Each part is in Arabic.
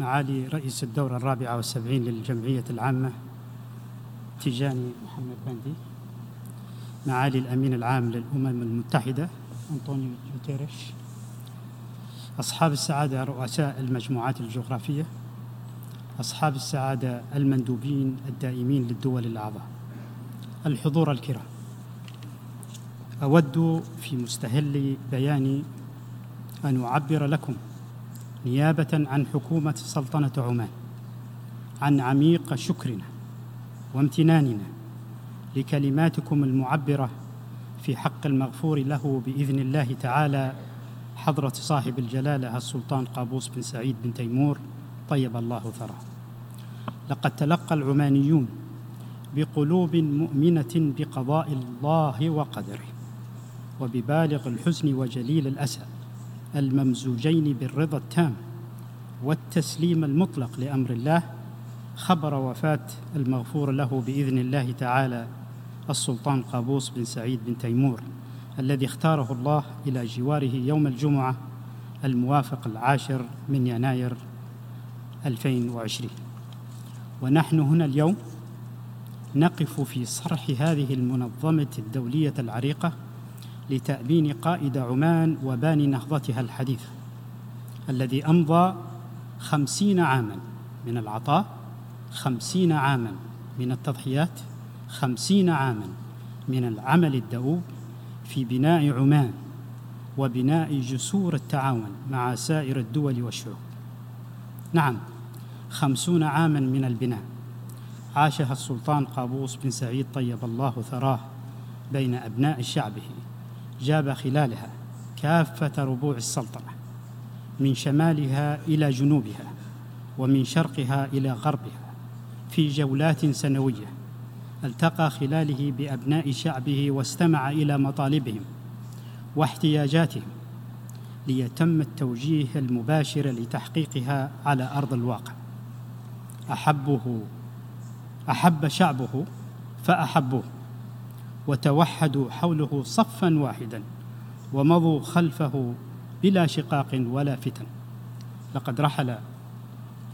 معالي رئيس الدورة 74 للجمعية العامة تيجاني محمد باندي، معالي الأمين العام للأمم المتحدة أنطونيو غوتيريش، أصحاب السعادة رؤساء المجموعات الجغرافية، أصحاب السعادة المندوبين الدائمين للدول الأعضاء، الحضور الكرام، أود في مستهل بياني أن أعبر لكم نيابة عن حكومة سلطنة عمان عن عميق شكرنا وامتناننا لكلماتكم المعبرة في حق المغفور له بإذن الله تعالى حضرة صاحب الجلالة السلطان قابوس بن سعيد بن تيمور طيب الله ثراه. لقد تلقى العمانيون بقلوب مؤمنة بقضاء الله وقدره، وببالغ الحزن وجليل الأسى الممزوجين بالرضا التام والتسليم المطلق لأمر الله خبر وفاة المغفور له بإذن الله تعالى السلطان قابوس بن سعيد بن تيمور الذي اختاره الله إلى جواره يوم الجمعة الموافق 10 يناير 2020. ونحن هنا اليوم نقف في صرح هذه المنظمة الدولية العريقة لتأبين قائد عمان وباني نهضتها الحديث الذي أمضى 50 عاماً من العطاء، 50 عاماً من التضحيات، 50 عاماً من العمل الدؤوب في بناء عمان وبناء جسور التعاون مع سائر الدول والشعوب. نعم، 50 عاماً من البناء عاشها السلطان قابوس بن سعيد طيب الله ثراه بين أبناء شعبه، جاب خلالها كافة ربوع السلطنة من شمالها إلى جنوبها ومن شرقها إلى غربها في جولات سنوية، التقى خلاله بأبناء شعبه واستمع إلى مطالبهم واحتياجاتهم ليتم التوجيه المباشر لتحقيقها على أرض الواقع. أحب شعبه فأحبوه وتوحدوا حوله صفاً واحداً ومضوا خلفه بلا شقاق ولا فتن. لقد رحل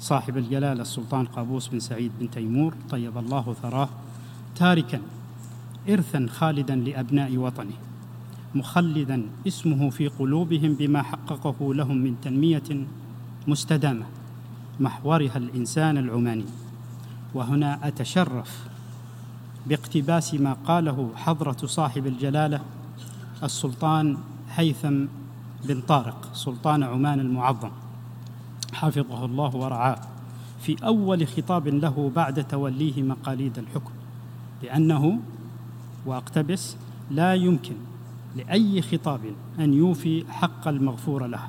صاحب الجلالة السلطان قابوس بن سعيد بن تيمور طيب الله ثراه تاركاً إرثاً خالداً لأبناء وطنه، مخلداً اسمه في قلوبهم بما حققه لهم من تنمية مستدامة محورها الإنسان العماني. وهنا أتشرف باقتباس ما قاله حضرة صاحب الجلالة السلطان هيثم بن طارق سلطان عمان المعظم حفظه الله ورعاه في أول خطاب له بعد توليه مقاليد الحكم، لأنه، وأقتبس، لا يمكن لأي خطاب أن يوفي حق المغفور له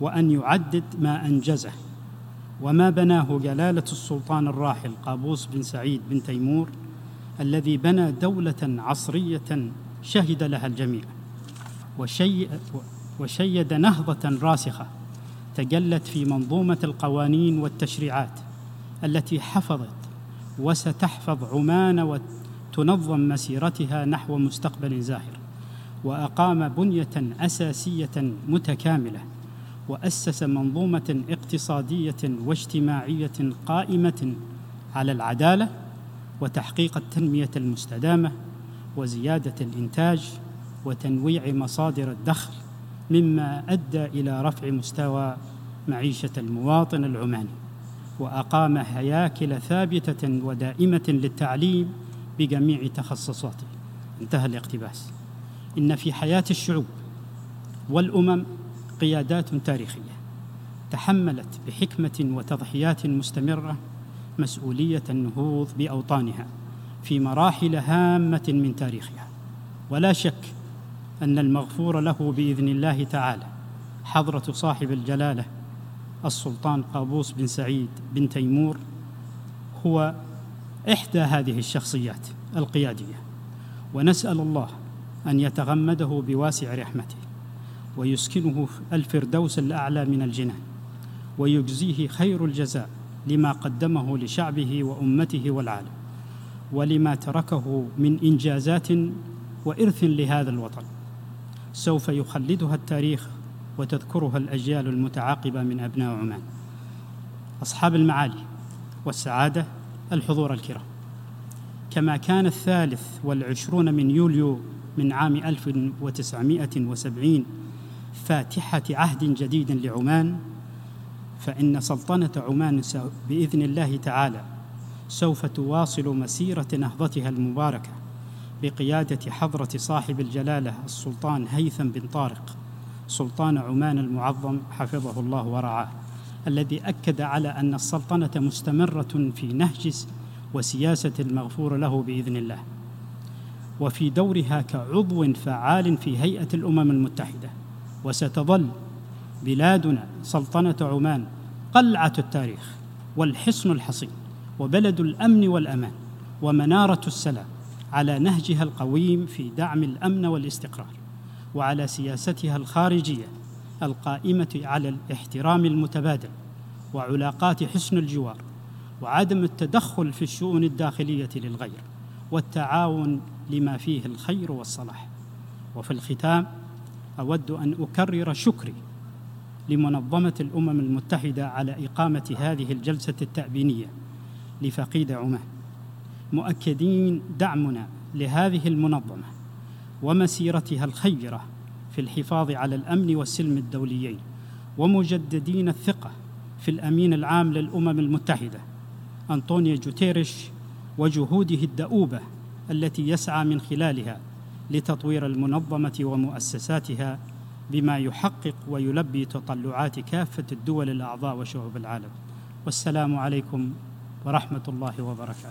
وأن يعدد ما أنجزه وما بناه جلالة السلطان الراحل قابوس بن سعيد بن تيمور الذي بنى دولة عصرية شهد لها الجميع وشيد نهضة راسخة تجلت في منظومة القوانين والتشريعات التي حفظت وستحفظ عمان وتنظم مسيرتها نحو مستقبل زاهر، وأقام بنية أساسية متكاملة، وأسس منظومة اقتصادية واجتماعية قائمة على العدالة وتحقيق التنمية المستدامة وزيادة الإنتاج وتنويع مصادر الدخل، مما أدى إلى رفع مستوى معيشة المواطن العماني، وأقام هياكل ثابتة ودائمة للتعليم بجميع تخصصاته. انتهى الاقتباس. إن في حياة الشعوب والأمم قيادات تاريخية تحملت بحكمة وتضحيات مستمرة مسؤولية النهوض بأوطانها في مراحل هامة من تاريخها، ولا شك أن المغفور له بإذن الله تعالى حضرة صاحب الجلالة السلطان قابوس بن سعيد بن تيمور هو إحدى هذه الشخصيات القيادية، ونسأل الله أن يتغمده بواسع رحمته ويسكنه الفردوس الأعلى من الجنان، ويجزيه خير الجزاء لما قدمه لشعبه وأمته والعالم، ولما تركه من إنجازات وإرث لهذا الوطن سوف يخلدها التاريخ وتذكرها الأجيال المتعاقبة من أبناء عمان. أصحاب المعالي والسعادة الحضور الكرام، كما كان 23 من يوليو من عام 1970 فاتحة عهد جديد لعمان، فإن سلطنة عمان بإذن الله تعالى سوف تواصل مسيرة نهضتها المباركة بقيادة حضرة صاحب الجلالة السلطان هيثم بن طارق سلطان عمان المعظم حفظه الله ورعاه، الذي أكد على أن السلطنة مستمرة في نهج وسياسة المغفور له بإذن الله، وفي دورها كعضو فعال في هيئة الأمم المتحدة. وستظل بلادنا سلطنة عمان قلعة التاريخ والحصن الحصين وبلد الأمن والأمان ومنارة السلام على نهجها القويم في دعم الأمن والاستقرار، وعلى سياستها الخارجية القائمة على الاحترام المتبادل وعلاقات حسن الجوار وعدم التدخل في الشؤون الداخلية للغير والتعاون لما فيه الخير والصلاح. وفي الختام أود أن أكرر شكري لمنظمة الأمم المتحدة على إقامة هذه الجلسة التأبينية لفقيد عمان، مؤكدين دعمنا لهذه المنظمة ومسيرتها الخيرة في الحفاظ على الأمن والسلم الدوليين، ومجددين الثقة في الأمين العام للأمم المتحدة أنطونيو غوتيريش وجهوده الدؤوبة التي يسعى من خلالها لتطوير المنظمة ومؤسساتها بما يحقق ويلبي تطلعات كافة الدول الأعضاء وشعوب العالم. والسلام عليكم ورحمة الله وبركاته.